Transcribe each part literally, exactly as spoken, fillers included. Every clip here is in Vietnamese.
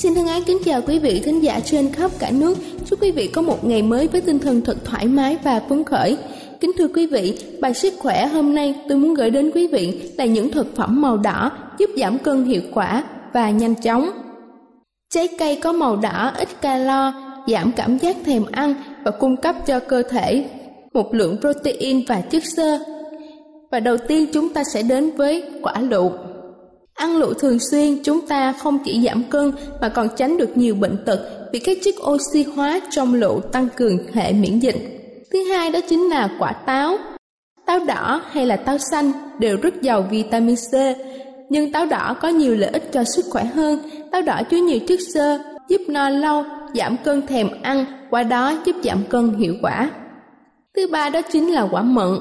Xin thân ái kính chào quý vị thính giả trên khắp cả nước. Chúc quý vị có một ngày mới với tinh thần thật thoải mái và phấn khởi. Kính thưa quý vị, bài sức khỏe hôm nay tôi muốn gửi đến quý vị là những thực phẩm màu đỏ giúp giảm cân hiệu quả và nhanh chóng. Trái cây có màu đỏ ít calo, giảm cảm giác thèm ăn và cung cấp cho cơ thể một lượng protein và chất xơ. Và đầu tiên chúng ta sẽ đến với quả lựu. Ăn lựu thường xuyên, chúng ta không chỉ giảm cân mà còn tránh được nhiều bệnh tật vì các chất oxy hóa trong lựu tăng cường hệ miễn dịch. Thứ hai đó chính là quả táo. Táo đỏ hay là táo xanh đều rất giàu vitamin C, nhưng táo đỏ có nhiều lợi ích cho sức khỏe hơn. Táo đỏ chứa nhiều chất xơ, giúp no lâu, giảm cơn thèm ăn, qua đó giúp giảm cân hiệu quả. Thứ ba đó chính là quả mận.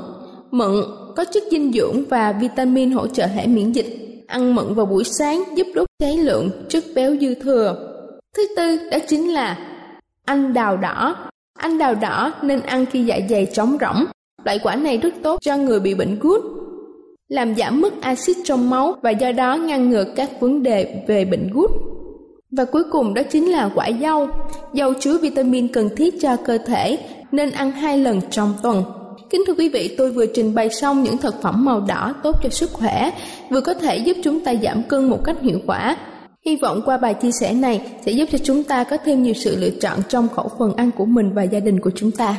Mận có chất dinh dưỡng và vitamin hỗ trợ hệ miễn dịch. Ăn mận vào buổi sáng giúp đốt cháy lượng chất béo dư thừa. Thứ tư đó chính là anh đào đỏ. Anh đào đỏ nên ăn khi dạ dày trống rỗng. Loại quả này rất tốt cho người bị bệnh gút, làm giảm mức axit trong máu và do đó ngăn ngừa các vấn đề về bệnh gút. Và cuối cùng đó chính là quả dâu. Dâu chứa vitamin cần thiết cho cơ thể nên ăn hai lần trong tuần. Kính thưa quý vị, tôi vừa trình bày xong những thực phẩm màu đỏ tốt cho sức khỏe, vừa có thể giúp chúng ta giảm cân một cách hiệu quả. Hy vọng qua bài chia sẻ này sẽ giúp cho chúng ta có thêm nhiều sự lựa chọn trong khẩu phần ăn của mình và gia đình của chúng ta.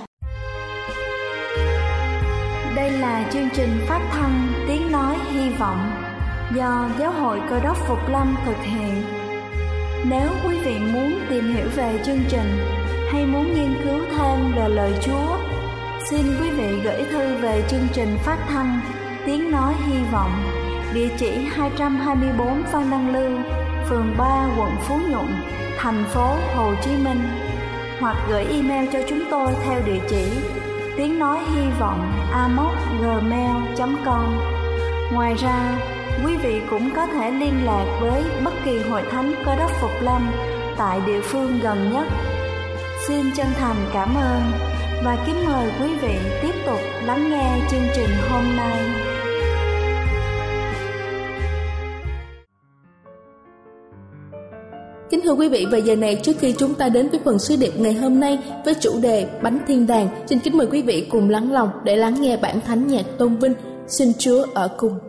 Đây là chương trình phát thanh Tiếng Nói Hy Vọng do Giáo hội Cơ Đốc Phục Lâm thực hiện. Nếu quý vị muốn tìm hiểu về chương trình hay muốn nghiên cứu thêm về lời Chúa, xin quý vị gửi thư về chương trình phát thanh Tiếng Nói Hy Vọng, địa chỉ hai trăm hai mươi bốn Phan Đăng Lưu, phường ba, quận Phú Nhuận, thành phố Hồ Chí Minh, hoặc gửi email cho chúng tôi theo địa chỉ tiếng nói hy vọng a m o s at gmail dot com. Ngoài ra, quý vị cũng có thể liên lạc với bất kỳ hội thánh Cơ Đốc Phục Lâm tại địa phương gần nhất. Xin chân thành cảm ơn và kính mời quý vị tiếp tục lắng nghe chương trình hôm nay. Kính thưa quý vị, và giờ này trước khi chúng ta đến với phần sứ điệp ngày hôm nay với chủ đề Bánh Thiên Đàng, xin kính mời quý vị cùng lắng lòng để lắng nghe bản thánh nhạc tôn vinh Xin Chúa Ở Cùng. Lord.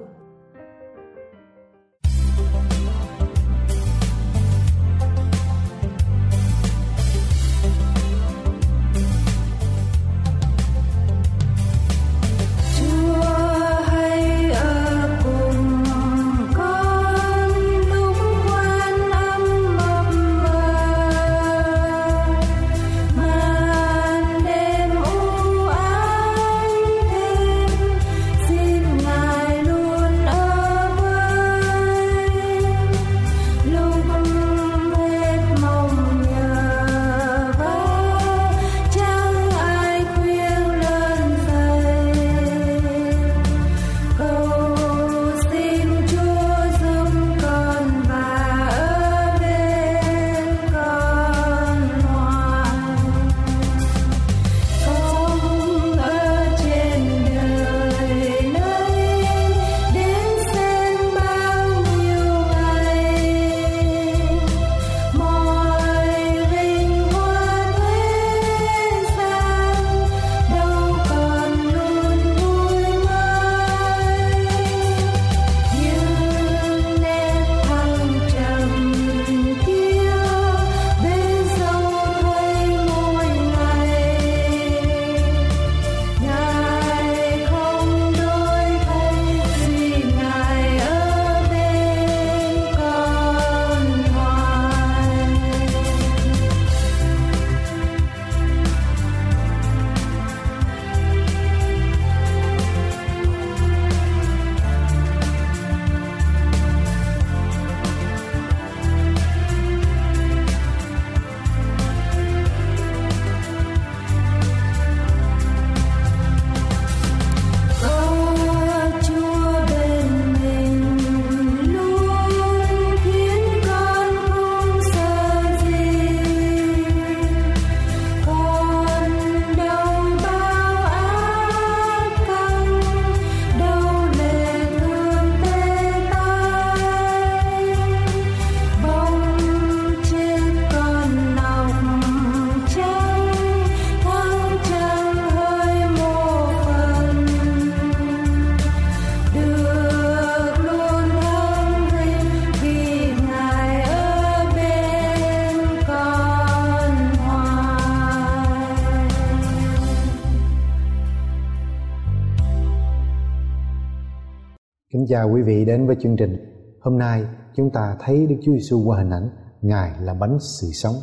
Kính chào quý vị đến với chương trình. Hôm nay chúng ta thấy Đức Chúa Giêsu qua hình ảnh Ngài là bánh sự sống.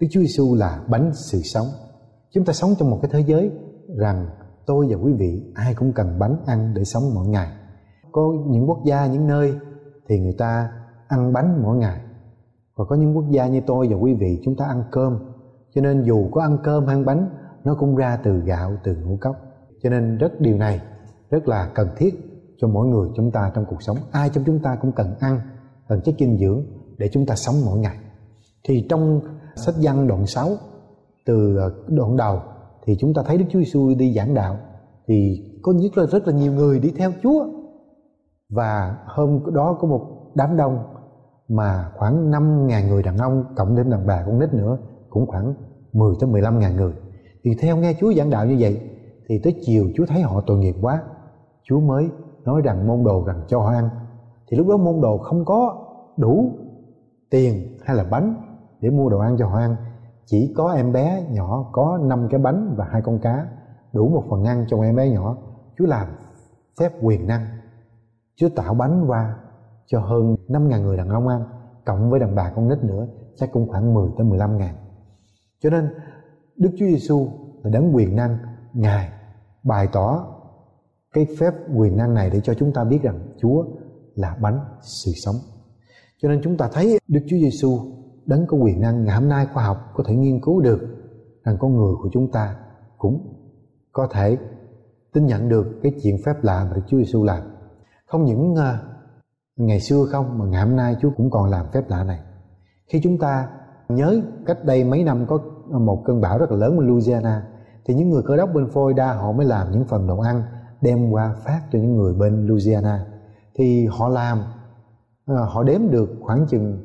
Đức Chúa Giêsu là bánh sự sống. Chúng ta sống trong một cái thế giới rằng tôi và quý vị ai cũng cần bánh ăn để sống mỗi ngày. Có những quốc gia, những nơi thì người ta ăn bánh mỗi ngày. Và có những quốc gia như tôi và quý vị chúng ta ăn cơm. Cho nên dù có ăn cơm ăn bánh nó cũng ra từ gạo, từ ngũ cốc. Cho nên rất điều này rất là cần thiết cho mỗi người chúng ta trong cuộc sống. Ai trong chúng ta cũng cần ăn, cần chất dinh dưỡng để chúng ta sống mỗi ngày. Thì trong sách Giăng đoạn sáu, từ đoạn đầu thì chúng ta thấy Đức Chúa Giêsu đi giảng đạo, thì có nhất là rất là nhiều người đi theo Chúa. Và hôm đó có một đám đông mà khoảng năm nghìn người đàn ông, cộng đến đàn bà con nít nữa, cũng khoảng mười tới mười lăm nghìn người. Thì theo nghe Chúa giảng đạo như vậy, thì tới chiều Chúa thấy họ tội nghiệp quá, Chúa mới nói rằng môn đồ rằng cho họ ăn. Thì lúc đó môn đồ không có đủ tiền hay là bánh để mua đồ ăn cho họ ăn. Chỉ có em bé nhỏ có năm cái bánh và hai con cá, đủ một phần ăn cho em bé nhỏ. Chúa làm phép quyền năng, Chúa tạo bánh qua cho hơn năm nghìn người đàn ông ăn, cộng với đàn bà con nít nữa, chắc cũng khoảng mười tới mười lăm nghìn. Cho nên Đức Chúa Giêsu là đấng quyền năng. Ngài bày tỏ cái phép quyền năng này để cho chúng ta biết rằng Chúa là bánh sự sống. Cho nên chúng ta thấy Đức Chúa Giêsu đấng có quyền năng. Ngày hôm nay khoa học có thể nghiên cứu được rằng con người của chúng ta cũng có thể tin nhận được cái chuyện phép lạ mà Đức Chúa Giêsu làm. Không những uh, ngày xưa không, mà ngày hôm nay Chúa cũng còn làm phép lạ này. Khi chúng ta nhớ cách đây mấy năm có một cơn bão rất là lớn ở Louisiana, thì những người cơ đốc bên Florida họ mới làm những phần đồ ăn đem qua phát cho những người bên Louisiana. Thì họ làm, họ đếm được khoảng chừng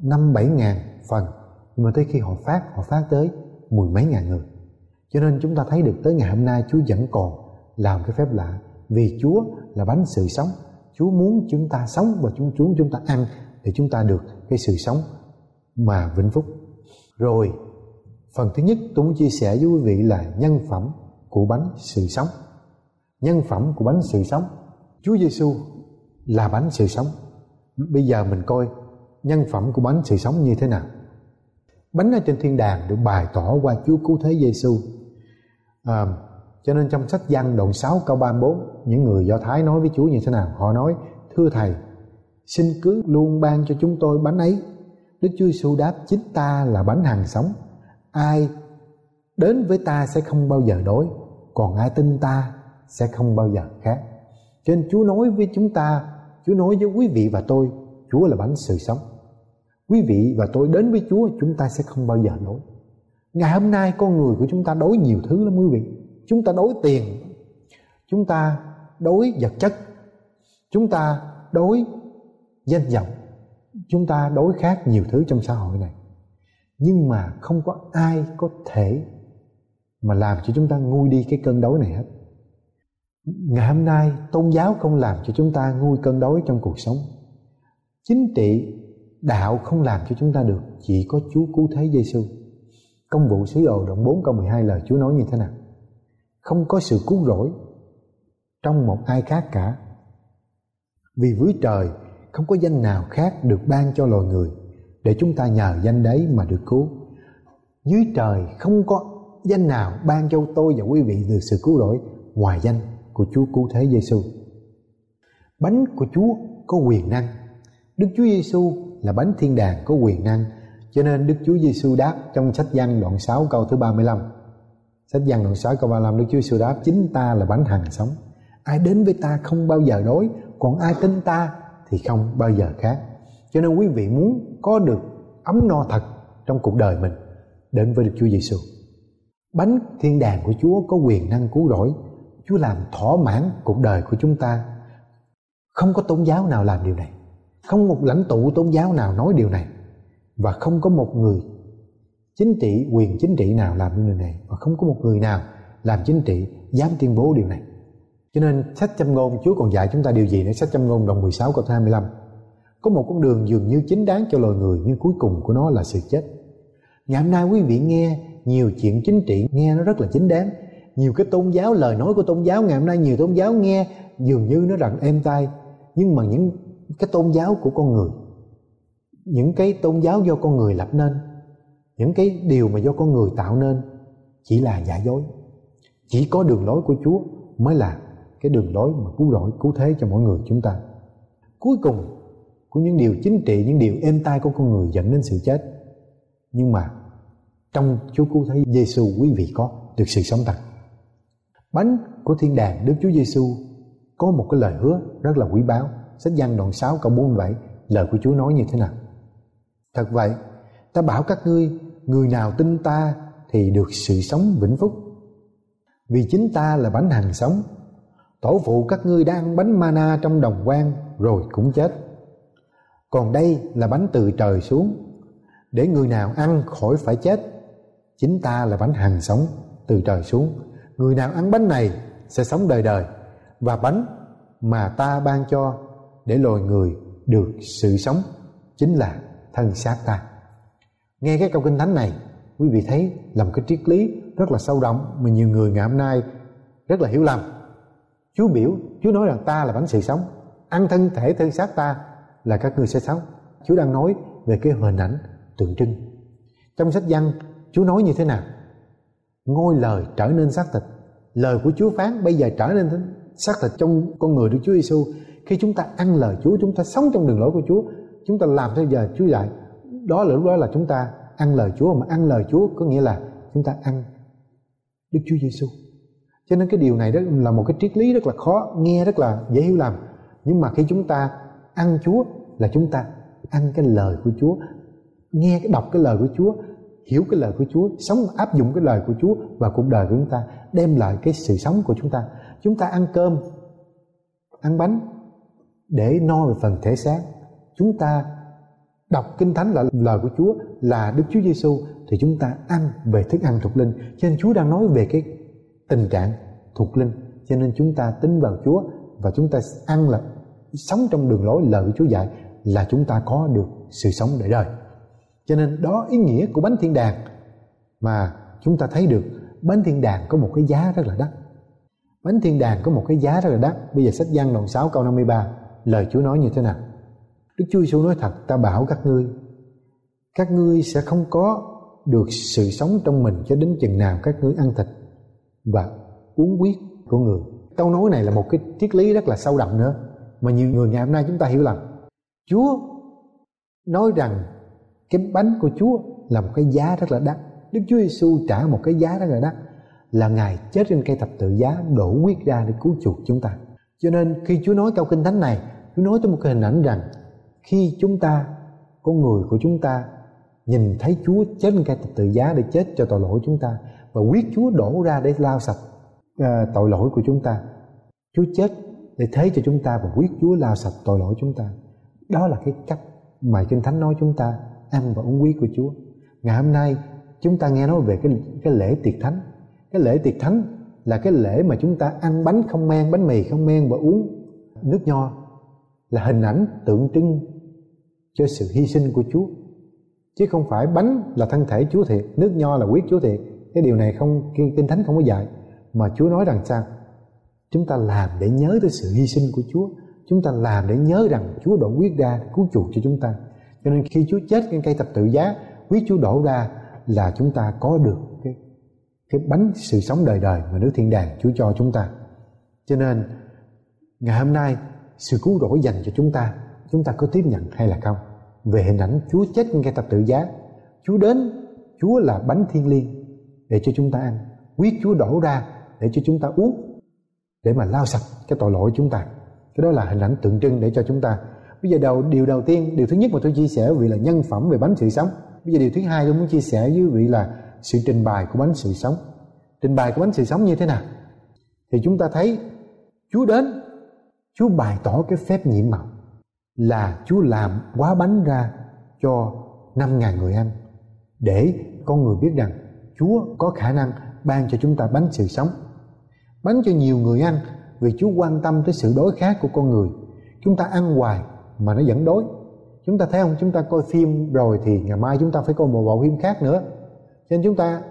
năm bảy ngàn phần, nhưng mà tới khi họ phát, họ phát tới mười mấy ngàn người. Cho nên chúng ta thấy được tới ngày hôm nay Chúa vẫn còn làm cái phép lạ, vì Chúa là bánh sự sống. Chúa muốn chúng ta sống và Chúa muốn chúng ta ăn để chúng ta được cái sự sống mà vĩnh phúc. Rồi phần thứ nhất tôi muốn chia sẻ với quý vị là nhân phẩm của bánh sự sống. Nhân phẩm của bánh sự sống. Chúa Giêsu là bánh sự sống. Bây giờ mình coi nhân phẩm của bánh sự sống như thế nào. Bánh ở trên thiên đàng được bày tỏ qua Chúa cứu thế Giêsu. À, cho nên trong sách Giăng đoạn sáu câu ba mươi bốn, những người Do Thái nói với Chúa như thế nào? Họ nói: "Thưa Thầy, xin cứ luôn ban cho chúng tôi bánh ấy." Đức Chúa Giêsu đáp: "Chính ta là bánh hằng sống. Ai đến với ta sẽ không bao giờ đói, còn ai tin ta sẽ không bao giờ khác." Cho nên Chúa nói với chúng ta, Chúa nói với quý vị và tôi, Chúa là bánh sự sống. Quý vị và tôi đến với Chúa, chúng ta sẽ không bao giờ đói. Ngày hôm nay con người của chúng ta đói nhiều thứ lắm quý vị. Chúng ta đói tiền, chúng ta đói vật chất, chúng ta đói danh vọng, chúng ta đói khát nhiều thứ trong xã hội này. Nhưng mà không có ai có thể mà làm cho chúng ta nguôi đi cái cơn đói này hết. Ngày hôm nay tôn giáo không làm cho chúng ta nguôi cơn đói trong cuộc sống. Chính trị, đạo không làm cho chúng ta được. Chỉ có Chúa cứu thế Giêsu. Công vụ sứ đồ đoạn bốn câu mười hai lời Chúa nói như thế nào? Không có sự cứu rỗi trong một ai khác cả, vì với trời không có danh nào khác được ban cho loài người để chúng ta nhờ danh đấy mà được cứu. Dưới trời không có danh nào ban cho tôi và quý vị được sự cứu rỗi ngoài danh của Chúa cứu thế Giêsu. Bánh của Chúa có quyền năng. Đức Chúa Giêsu là bánh thiên đàng có quyền năng. Cho nên Đức Chúa Giêsu đáp trong sách Giăng đoạn sáu câu thứ ba mươi lăm. Sách Giăng đoạn sáu câu ba mươi lăm, Đức Chúa Giêsu đáp: "Chính ta là bánh hằng sống. Ai đến với ta không bao giờ đói, còn ai tin ta thì không bao giờ khát." Cho nên quý vị muốn có được ấm no thật trong cuộc đời mình, đến với Đức Chúa Giêsu. Bánh thiên đàng của Chúa có quyền năng cứu rỗi. Chúa làm thỏa mãn cuộc đời của chúng ta. Không có tôn giáo nào làm điều này, không một lãnh tụ tôn giáo nào nói điều này, và không có một người chính trị, quyền chính trị nào làm điều này, và không có một người nào làm chính trị dám tuyên bố điều này. Cho nên sách Châm Ngôn, Chúa còn dạy chúng ta điều gì nữa? Sách Châm Ngôn đoạn mười sáu câu hai mươi lăm: "Có một con đường dường như chính đáng cho loài người, nhưng cuối cùng của nó là sự chết." Ngày hôm nay quý vị nghe nhiều chuyện chính trị nghe nó rất là chính đáng. Nhiều cái tôn giáo, lời nói của tôn giáo ngày hôm nay, nhiều tôn giáo nghe dường như nó rất êm tai, nhưng mà những cái tôn giáo của con người, những cái tôn giáo do con người lập nên, những cái điều mà do con người tạo nên chỉ là giả dối. Chỉ có đường lối của Chúa mới là cái đường lối mà cứu rỗi, cứu thế cho mỗi người chúng ta. Cuối cùng của những điều chính trị, những điều êm tai của con người dẫn đến sự chết. Nhưng mà trong Chúa cứu thế Giê-xu, quý vị có được sự sống thật. Bánh của thiên đàng Đức Chúa Giê-xu có một cái lời hứa rất là quý báu. Sách Giăng đoạn sáu câu bốn mươi bảy, lời của Chúa nói như thế nào? Thật vậy, ta bảo các ngươi, người nào tin ta thì được sự sống vĩnh phúc. Vì chính ta là bánh hằng sống. Tổ phụ các ngươi đã ăn bánh mana trong đồng quan rồi cũng chết. Còn đây là bánh từ trời xuống, để người nào ăn khỏi phải chết. Chính ta là bánh hằng sống từ trời xuống. Người nào ăn bánh này sẽ sống đời đời. Và bánh mà ta ban cho để loài người được sự sống chính là thân xác ta. Nghe cái câu kinh thánh này, quý vị thấy là một cái triết lý rất là sâu đậm mà nhiều người ngày hôm nay rất là hiểu lầm. Chúa biểu, Chúa nói rằng ta là bánh sự sống, ăn thân thể thân xác ta là các ngươi sẽ sống. Chúa đang nói về cái hình ảnh tượng trưng. Trong sách Giăng, Chúa nói như thế nào? Ngôi lời trở nên xác thịt. Lời của Chúa phán bây giờ trở nên xác thịt trong con người Đức Chúa Giê-xu. Khi chúng ta ăn lời Chúa, chúng ta sống trong đường lối của Chúa, chúng ta làm theo giờ Chúa dạy, đó là lúc đó là chúng ta ăn lời Chúa. Mà ăn lời Chúa có nghĩa là chúng ta ăn Đức Chúa Giê-xu. Cho nên cái điều này đó là một cái triết lý rất là khó nghe, rất là dễ hiểu lầm. Nhưng mà khi chúng ta ăn Chúa là chúng ta ăn cái lời của Chúa, nghe cái đọc cái lời của Chúa, hiểu cái lời của Chúa, sống áp dụng cái lời của Chúa vào cuộc đời của chúng ta, đem lại cái sự sống của chúng ta. Chúng ta ăn cơm, ăn bánh để no về phần thể xác. Chúng ta đọc kinh thánh là lời của Chúa, là Đức Chúa Giê-xu, thì chúng ta ăn về thức ăn thuộc linh. Cho nên Chúa đang nói về cái tình trạng thuộc linh. Cho nên chúng ta tin vào Chúa và chúng ta ăn là sống trong đường lối lời của Chúa dạy, là chúng ta có được sự sống đời đời. Cho nên đó ý nghĩa của bánh thiên đàng mà chúng ta thấy được. Bánh thiên đàng có một cái giá rất là đắt. Bánh thiên đàng có một cái giá rất là đắt. Bây giờ sách Giăng đoạn sáu câu năm mươi ba, lời Chúa nói như thế nào? Đức Chúa Giê-xu nói thật, ta bảo các ngươi, các ngươi sẽ không có được sự sống trong mình cho đến chừng nào các ngươi ăn thịt và uống huyết của người. Câu nói này là một cái triết lý rất là sâu đậm nữa, mà nhiều người ngày hôm nay chúng ta hiểu lầm. Chúa nói rằng cái bánh của Chúa là một cái giá rất là đắt. Đức Chúa Giê-xu trả một cái giá rất là đắt, là Ngài chết trên cây thập tự giá, đổ huyết ra để cứu chuộc chúng ta. Cho nên khi Chúa nói câu kinh thánh này, Chúa nói tới một cái hình ảnh rằng khi chúng ta, con người của chúng ta nhìn thấy Chúa chết trên cây thập tự giá để chết cho tội lỗi chúng ta, và huyết Chúa đổ ra để lau sạch à, tội lỗi của chúng ta. Chúa chết để thế cho chúng ta và huyết Chúa lau sạch tội lỗi chúng ta. Đó là cái cách mà kinh thánh nói chúng ta ăn và uống huyết của Chúa. Ngày hôm nay chúng ta nghe nói về cái, cái lễ tiệc thánh. Cái lễ tiệc thánh là cái lễ mà chúng ta ăn bánh không men, bánh mì không men và uống nước nho, là hình ảnh tượng trưng cho sự hy sinh của Chúa, chứ không phải bánh là thân thể Chúa thiệt, nước nho là huyết Chúa thiệt. Cái điều này không, kinh thánh không có dạy. Mà Chúa nói rằng sao? Chúng ta làm để nhớ tới sự hy sinh của Chúa. Chúng ta làm để nhớ rằng Chúa đổ huyết ra cứu chuộc cho chúng ta. Cho nên khi Chúa chết trên cây thập tự giá, huyết Chúa đổ ra là chúng ta có được cái, cái bánh sự sống đời đời mà nước thiên đàng Chúa cho chúng ta. Cho nên ngày hôm nay sự cứu rỗi dành cho chúng ta, chúng ta có tiếp nhận hay là không? Về hình ảnh Chúa chết trên cây thập tự giá, Chúa đến, Chúa là bánh thiên liêng để cho chúng ta ăn, huyết Chúa đổ ra để cho chúng ta uống, để mà lau sạch cái tội lỗi chúng ta. Cái đó là hình ảnh tượng trưng để cho chúng ta. Bây giờ đầu, điều đầu tiên, điều thứ nhất mà tôi chia sẻ với vị là nhân phẩm về bánh sự sống. Bây giờ điều thứ hai tôi muốn chia sẻ với vị là sự trình bày của bánh sự sống. Trình bày của bánh sự sống như thế nào? Thì chúng ta thấy Chúa đến, Chúa bày tỏ cái phép nhiệm màu là Chúa làm quá bánh ra cho năm nghìn người ăn, để con người biết rằng Chúa có khả năng ban cho chúng ta bánh sự sống, bánh cho nhiều người ăn. Vì Chúa quan tâm tới sự đói khát của con người. Chúng ta ăn hoài mà nó vẫn đói. Chúng ta thấy không, chúng ta coi phim rồi thì ngày mai chúng ta phải coi một bộ phim khác nữa. Cho nên chúng ta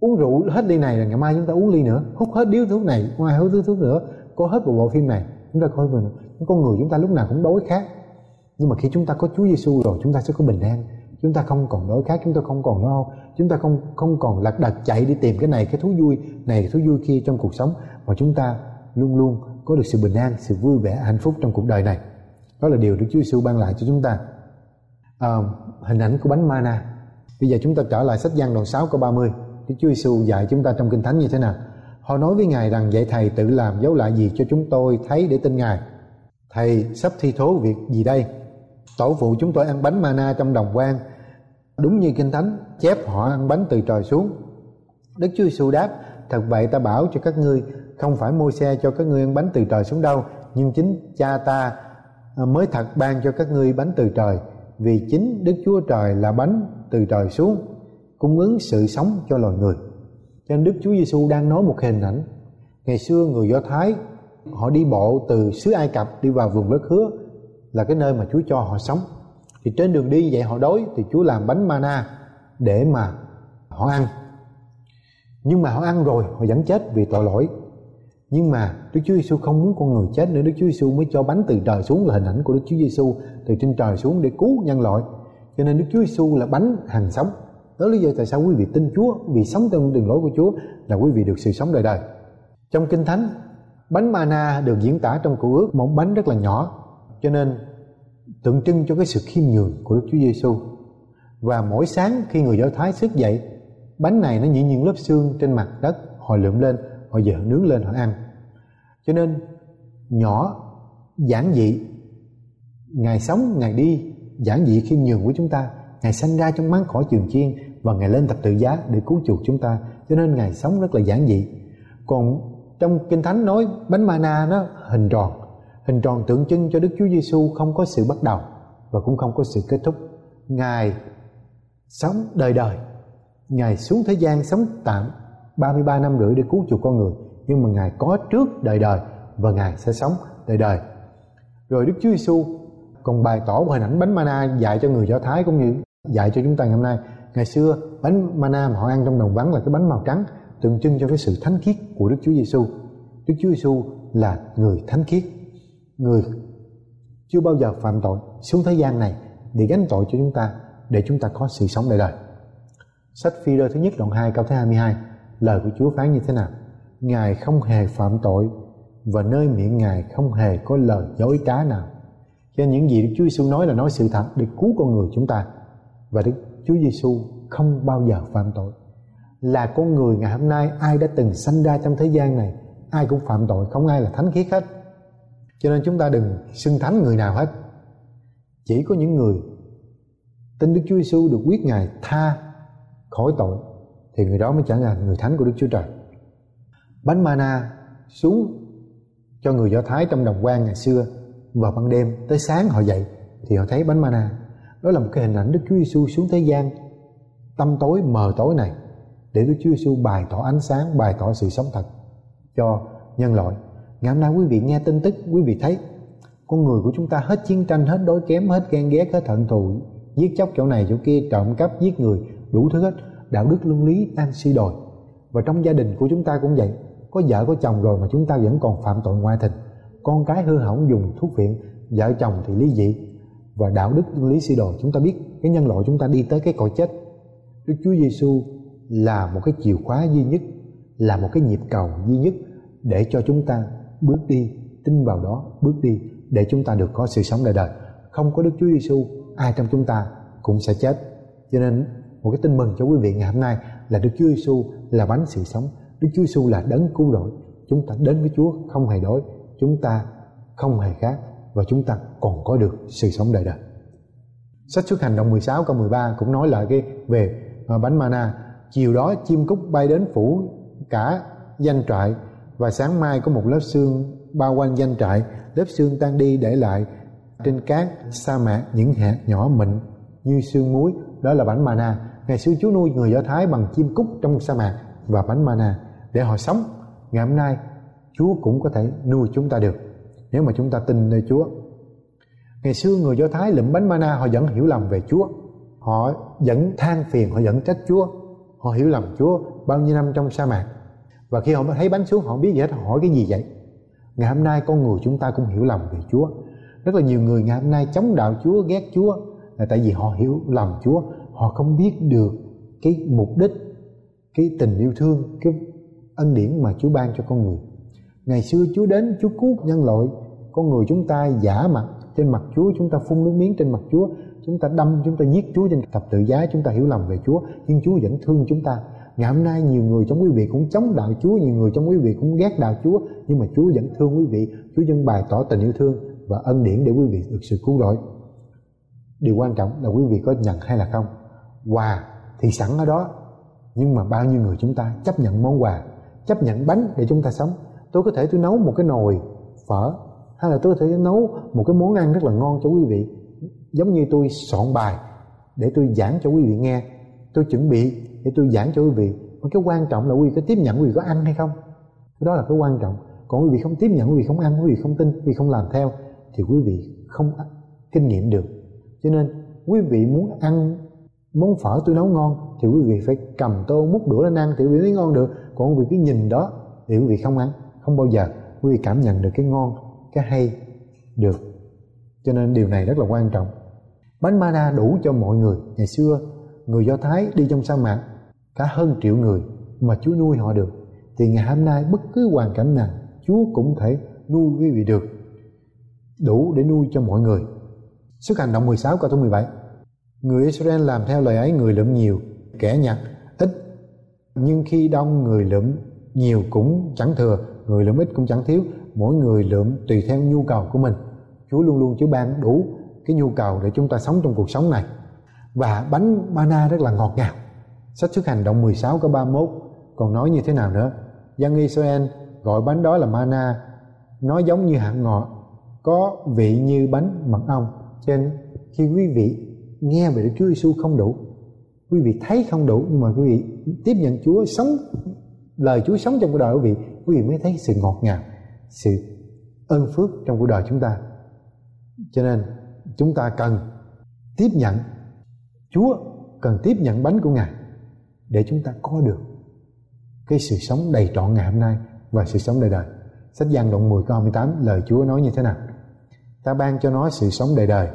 uống rượu hết ly này là ngày mai chúng ta uống ly nữa, hút hết điếu thuốc này, ngoài hút điếu thuốc nữa, coi hết một bộ phim này. Chúng ta coi mình, con người chúng ta lúc nào cũng đói khát, nhưng mà khi chúng ta có Chúa Giêsu rồi, chúng ta sẽ có bình an. Chúng ta không còn đói khát, chúng ta không còn no, chúng ta không không còn lạc đạc chạy đi tìm cái này cái thú vui này thú vui kia trong cuộc sống, mà chúng ta luôn luôn có được sự bình an, sự vui vẻ, hạnh phúc trong cuộc đời này. Đó là điều Đức Chúa Giêsu ban lại cho chúng ta. À, hình ảnh của bánh mana. Bây giờ chúng ta trở lại sách Giăng đoạn sáu câu ba mươi. Đức Chúa Giêsu dạy chúng ta trong Kinh Thánh như thế nào? Họ nói với Ngài rằng: "Vậy Thầy tự làm dấu lạ gì cho chúng tôi thấy để tin Ngài? Thầy sắp thi thố việc gì đây? Tổ phụ chúng tôi ăn bánh mana trong đồng quan, đúng như Kinh Thánh chép họ ăn bánh từ trời xuống." Đức Chúa Giêsu đáp: "Thật vậy, ta bảo cho các ngươi, không phải Môi-se cho các ngươi ăn bánh từ trời xuống đâu, nhưng chính Cha ta mới thật ban cho các ngươi bánh từ trời, vì chính Đức Chúa Trời là bánh từ trời xuống, cung ứng sự sống cho loài người." Cho nên Đức Chúa Giêsu đang nói một hình ảnh. Ngày xưa người Do Thái họ đi bộ từ xứ Ai Cập đi vào vườn đất hứa, là cái nơi mà Chúa cho họ sống. Thì trên đường đi vậy họ đói, thì Chúa làm bánh mana để mà họ ăn. Nhưng mà họ ăn rồi họ vẫn chết vì tội lỗi. Nhưng mà Đức Chúa Giêsu không muốn con người chết nữa. Đức Chúa Giêsu mới cho bánh từ trời xuống là hình ảnh của Đức Chúa Giêsu từ trên trời xuống để cứu nhân loại. Cho nên Đức Chúa Giêsu là bánh hằng sống. Đó là lý do tại sao quý vị tin Chúa, vì sống theo đường lối của Chúa là quý vị được sự sống đời đời. Trong Kinh Thánh, bánh mana được diễn tả trong Cựu Ước một bánh rất là nhỏ, cho nên tượng trưng cho cái sự khiêm nhường của Đức Chúa Giêsu. Và mỗi sáng khi người Do Thái thức dậy, bánh này nó nhiễm những lớp xương trên mặt đất, họ lượm lên, họ giờ nướng lên họ ăn. Cho nên nhỏ, giản dị, Ngài sống, Ngài đi, giản dị khiêm nhường của chúng ta. Ngài sanh ra trong máng cỏ trường chiên và Ngài lên thập tự giá để cứu chuộc chúng ta, cho nên Ngài sống rất là giản dị. Còn trong Kinh Thánh nói bánh mana nó hình tròn, hình tròn tượng trưng cho Đức Chúa Giêsu không có sự bắt đầu và cũng không có sự kết thúc. Ngài sống đời đời, Ngài xuống thế gian sống tạm ba mươi ba năm rưỡi để cứu chuộc con người, nhưng mà Ngài có trước đời đời và Ngài sẽ sống đời đời. Rồi Đức Chúa Giêsu còn bày tỏ hình ảnh bánh mana dạy cho người Do Thái cũng như dạy cho chúng ta ngày hôm nay. Ngày xưa bánh mana mà họ ăn trong đồng vắng là cái bánh màu trắng, tượng trưng cho cái sự thánh khiết của Đức Chúa Giêsu. Đức Chúa Giêsu là người thánh khiết, người chưa bao giờ phạm tội, xuống thế gian này để gánh tội cho chúng ta, để chúng ta có sự sống đời đời. Sách Phi-rơ thứ nhất đoạn hai câu thứ hai mươi hai, lời của Chúa phán như thế nào? Ngài không hề phạm tội và nơi miệng Ngài không hề có lời dối trá nào. Cho nên những gì Đức Chúa Giêsu nói là nói sự thật để cứu con người chúng ta. Và Đức Chúa Giêsu không bao giờ phạm tội. Là con người ngày hôm nay, ai đã từng sanh ra trong thế gian này, ai cũng phạm tội, không ai là thánh khiết hết. Cho nên chúng ta đừng xưng thánh người nào hết. Chỉ có những người tin Đức Chúa Giêsu được quyết Ngài tha khỏi tội thì người đó mới trở thành người thánh của Đức Chúa Trời. Bánh mana xuống cho người Do Thái trong đồng quan ngày xưa, vào ban đêm tới sáng họ dậy thì họ thấy bánh mana. Đó là một cái hình ảnh Đức Chúa Giêsu xuống thế gian tăm tối mờ tối này để Đức Chúa Giêsu bày tỏ ánh sáng, bày tỏ sự sống thật cho nhân loại. Ngày hôm nay quý vị nghe tin tức, quý vị thấy con người của chúng ta hết chiến tranh, hết đói kém, hết ghen ghét, hết hận thù, giết chóc chỗ này chỗ kia, trộm cắp, giết người, đủ thứ hết. Đạo đức luân lý đang suy đồi. Và trong gia đình của chúng ta cũng vậy, có vợ có chồng rồi mà chúng ta vẫn còn phạm tội ngoại tình, con cái hư hỏng dùng thuốc viện, vợ chồng thì ly dị, và đạo đức luân lý suy đồi. Chúng ta biết cái nhân loại chúng ta đi tới cái cõi chết. Đức Chúa Giêsu là một cái chìa khóa duy nhất, là một cái nhịp cầu duy nhất để cho chúng ta bước đi, tin vào đó, bước đi để chúng ta được có sự sống đời đời. Không có Đức Chúa Giêsu, ai trong chúng ta cũng sẽ chết. Cho nên một cái tin mừng cho quý vị ngày hôm nay là Đức Chúa Giêsu là bánh sự sống, Đức Chúa Giêsu là đấng cứu rỗi. Chúng ta đến với Chúa không hề đói, chúng ta không hề khác, và chúng ta còn có được sự sống đời đời. Sách Xuất Hành đoạn mười sáu câu mười ba cũng nói lại cái về bánh mana. Chiều đó chim cúc bay đến phủ cả doanh trại, và sáng mai có một lớp sương bao quanh doanh trại. Lớp sương tan đi để lại trên cát sa mạc những hạt nhỏ mịn như sương muối. Đó là bánh mana. Ngày xưa Chúa nuôi người Do Thái bằng chim cúc trong sa mạc và bánh mana để họ sống. Ngày hôm nay Chúa cũng có thể nuôi chúng ta được nếu mà chúng ta tin nơi Chúa. Ngày xưa người Do Thái lượm bánh mana, họ vẫn hiểu lầm về Chúa, họ vẫn than phiền, họ vẫn trách Chúa, họ hiểu lầm Chúa bao nhiêu năm trong sa mạc. Và khi họ thấy bánh xuống, họ biết vậy, họ hỏi cái gì vậy? Ngày hôm nay con người chúng ta cũng hiểu lầm về Chúa. Rất là nhiều người ngày hôm nay chống đạo Chúa, ghét Chúa là tại vì họ hiểu lầm Chúa. Họ không biết được cái mục đích, cái tình yêu thương, cái ân điển mà Chúa ban cho con người. Ngày xưa Chúa đến, Chúa cứu nhân loại. Con người chúng ta giả mặt trên mặt Chúa, chúng ta phun nước miếng trên mặt Chúa, chúng ta đâm, chúng ta giết Chúa trên thập tự giá, chúng ta hiểu lầm về Chúa, nhưng Chúa vẫn thương chúng ta. Ngày hôm nay nhiều người trong quý vị cũng chống đạo Chúa, nhiều người trong quý vị cũng ghét đạo Chúa, nhưng mà Chúa vẫn thương quý vị, Chúa vẫn bày tỏ tình yêu thương và ân điển để quý vị được sự cứu rỗi. Điều quan trọng là quý vị có nhận hay là không. Quà thì sẵn ở đó, nhưng mà bao nhiêu người chúng ta chấp nhận món quà, chấp nhận bánh để chúng ta sống. Tôi có thể tôi nấu một cái nồi phở, hay là tôi có thể nấu một cái món ăn rất là ngon cho quý vị, giống như tôi soạn bài để tôi giảng cho quý vị nghe, tôi chuẩn bị để tôi giảng cho quý vị. Còn cái quan trọng là quý vị có tiếp nhận, quý vị có ăn hay không, cái đó là cái quan trọng. Còn quý vị không tiếp nhận, quý vị không ăn, quý vị không tin, quý vị không làm theo thì quý vị không kinh nghiệm được. Cho nên quý vị muốn ăn món phở tôi nấu ngon thì quý vị phải cầm tô múc đũa lên ăn thì quý vị mới ngon được. Còn quý vị cứ nhìn đó thì quý vị không ăn, không bao giờ quý vị cảm nhận được cái ngon, cái hay được. Cho nên điều này rất là quan trọng. Bánh mana đủ cho mọi người. Ngày xưa người Do Thái đi trong sa mạc cả hơn triệu người mà Chúa nuôi họ được, thì ngày hôm nay bất cứ hoàn cảnh nào Chúa cũng thể nuôi quý vị được, đủ để nuôi cho mọi người. Sức hành động mười sáu câu thứ mười bảy. Người Israel làm theo lời ấy, người lượm nhiều, kẻ nhặt ít. Nhưng khi đông, người lượm nhiều cũng chẳng thừa, người lượm ít cũng chẳng thiếu. Mỗi người lượm tùy theo nhu cầu của mình. Chúa luôn luôn Chúa ban đủ cái nhu cầu để chúng ta sống trong cuộc sống này. Và bánh mana rất là ngọt ngào. Sách Xuất Hành động mười sáu câu ba mươi mốt còn nói như thế nào nữa? Dân Israel gọi bánh đó là mana, nó giống như hạt ngọt, có vị như bánh mật ong. Cho nên khi quý vị nghe về Đức Chúa Giêsu không đủ, quý vị thấy không đủ, nhưng mà quý vị tiếp nhận Chúa, sống lời Chúa sống trong cuộc đời của quý vị, quý vị mới thấy sự ngọt ngào, sự ơn phước trong cuộc đời chúng ta. Cho nên chúng ta cần tiếp nhận Chúa, cần tiếp nhận bánh của Ngài để chúng ta có được cái sự sống đầy trọn ngày hôm nay và sự sống đời đời. Sách Giăng đoạn mười câu hai mươi tám, lời Chúa nói như thế nào? Ta ban cho nó sự sống đời đời,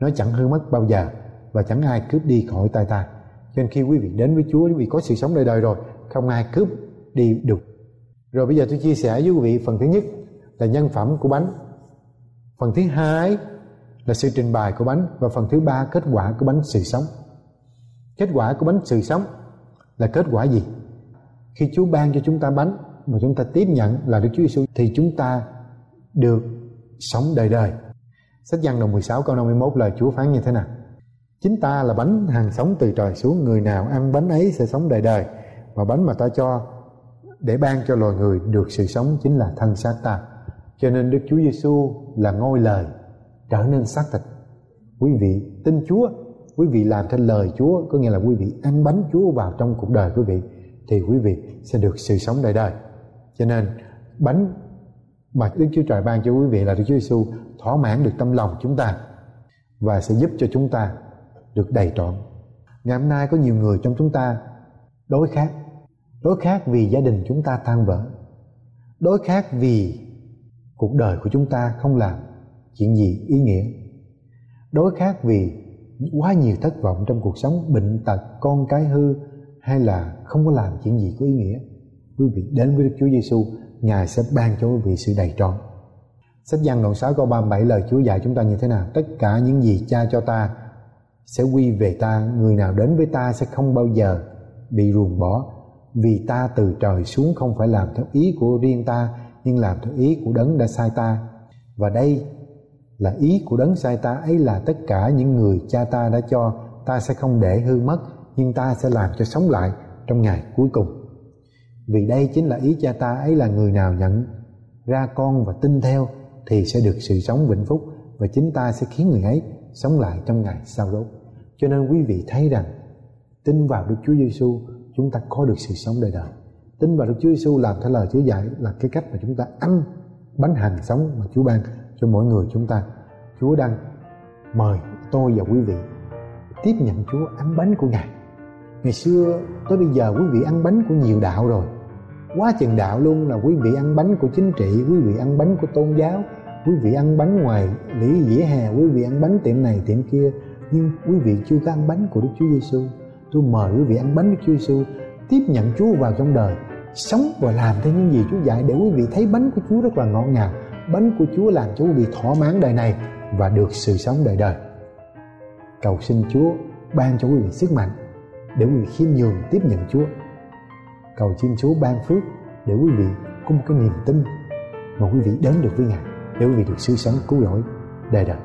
nó chẳng hư mất bao giờ và chẳng ai cướp đi khỏi tay ta. Cho nên khi quý vị đến với Chúa, quý vị có sự sống đời đời rồi, không ai cướp đi được. Rồi bây giờ tôi chia sẻ với quý vị phần thứ nhất là nhân phẩm của bánh, phần thứ hai là sự trình bày của bánh, và phần thứ ba kết quả của bánh sự sống. Kết quả của bánh sự sống là kết quả gì? Khi Chúa ban cho chúng ta bánh mà chúng ta tiếp nhận là Đức Chúa Giêsu thì chúng ta được sống đời đời. Sách Giăng đoạn mười sáu câu năm mươi mốt, lời Chúa phán như thế nào? Chính ta là bánh hàng sống từ trời xuống, người nào ăn bánh ấy sẽ sống đời đời, và bánh mà ta cho để ban cho loài người được sự sống chính là thân xác ta. Cho nên Đức Chúa Giêsu là ngôi lời trở nên xác thịt. Quý vị tin Chúa, quý vị làm theo lời Chúa, có nghĩa là quý vị ăn bánh Chúa vào trong cuộc đời quý vị thì quý vị sẽ được sự sống đời đời. Cho nên bánh mà Đức Chúa Trời ban cho quý vị là Đức Chúa Giêsu thỏa mãn được tâm lòng chúng ta và sẽ giúp cho chúng ta được đầy trọn. Ngày hôm nay có nhiều người trong chúng ta đối khác, đối khác vì gia đình chúng ta tan vỡ, đối khác vì cuộc đời của chúng ta không làm chuyện gì ý nghĩa, đối khác vì quá nhiều thất vọng trong cuộc sống, bệnh tật, con cái hư, hay là không có làm chuyện gì có ý nghĩa. Quý vị đến với Đức Chúa Giêsu, Ngài sẽ ban cho quý vị sự đầy trọn. Sách Giăng đoạn sáu câu ba mươi bảy, lời Chúa dạy chúng ta như thế nào? Tất cả những gì Cha cho ta sẽ quy về ta, người nào đến với ta sẽ không bao giờ bị ruồng bỏ, vì ta từ trời xuống không phải làm theo ý của riêng ta, nhưng làm theo ý của đấng đã sai ta. Và đây là ý của đấng sai ta ấy là tất cả những người Cha ta đã cho, ta sẽ không để hư mất, nhưng ta sẽ làm cho sống lại trong ngày cuối cùng. Vì đây chính là ý Cha ta ấy là người nào nhận ra con và tin theo thì sẽ được sự sống vĩnh phúc, và chính ta sẽ khiến người ấy sống lại trong ngày sau đó. Cho nên quý vị thấy rằng tin vào Đức Chúa Giêsu chúng ta có được sự sống đời đời. Tin vào Đức Chúa Giêsu làm theo lời Chúa dạy là cái cách mà chúng ta ăn bánh hằng sống mà Chúa ban cho mỗi người chúng ta. Chúa đang mời tôi và quý vị tiếp nhận Chúa, ăn bánh của Ngài. Ngày xưa tới bây giờ quý vị ăn bánh của nhiều đạo rồi, quá chừng đạo luôn, là quý vị ăn bánh của chính trị, quý vị ăn bánh của tôn giáo, quý vị ăn bánh ngoài lễ dĩa hè, quý vị ăn bánh tiệm này tiệm kia, nhưng quý vị chưa có ăn bánh của Đức Chúa Giêsu. Tôi mời quý vị ăn bánh Đức Chúa Giêsu, tiếp nhận Chúa vào trong đời, sống và làm theo những gì Chúa dạy, để quý vị thấy bánh của Chúa rất là ngọt ngào, bánh của Chúa làm cho quý vị thỏa mãn đời này và được sự sống đời đời. Cầu xin Chúa ban cho quý vị sức mạnh để quý vị khiêm nhường tiếp nhận Chúa. Cầu xin Chúa ban phước để quý vị có một cái niềm tin mà quý vị đến được với Ngài, để quý vị được sự sống cứu rỗi đời đời.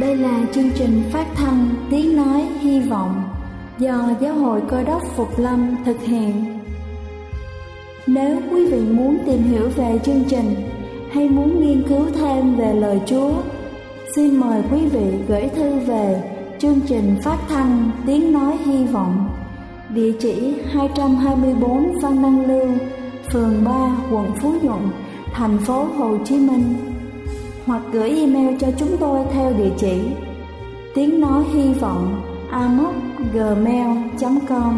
Đây là chương trình phát thanh Tiếng Nói Hy Vọng do Giáo hội Cơ Đốc Phục Lâm thực hiện. Nếu quý vị muốn tìm hiểu về chương trình hay muốn nghiên cứu thêm về lời Chúa, xin mời quý vị gửi thư về chương trình phát thanh Tiếng Nói Hy Vọng, địa chỉ hai hai bốn Văn Năng Lưu, phường ba, quận Phú Nhuận, thành phố Hồ Chí Minh, hoặc gửi email cho chúng tôi theo địa chỉ tiếng nói hy vọng a m o s at gmail dot com.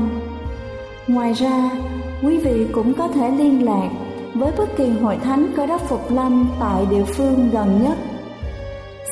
Ngoài ra, quý vị cũng có thể liên lạc với bất kỳ hội thánh Cơ Đốc Phục Lâm tại địa phương gần nhất.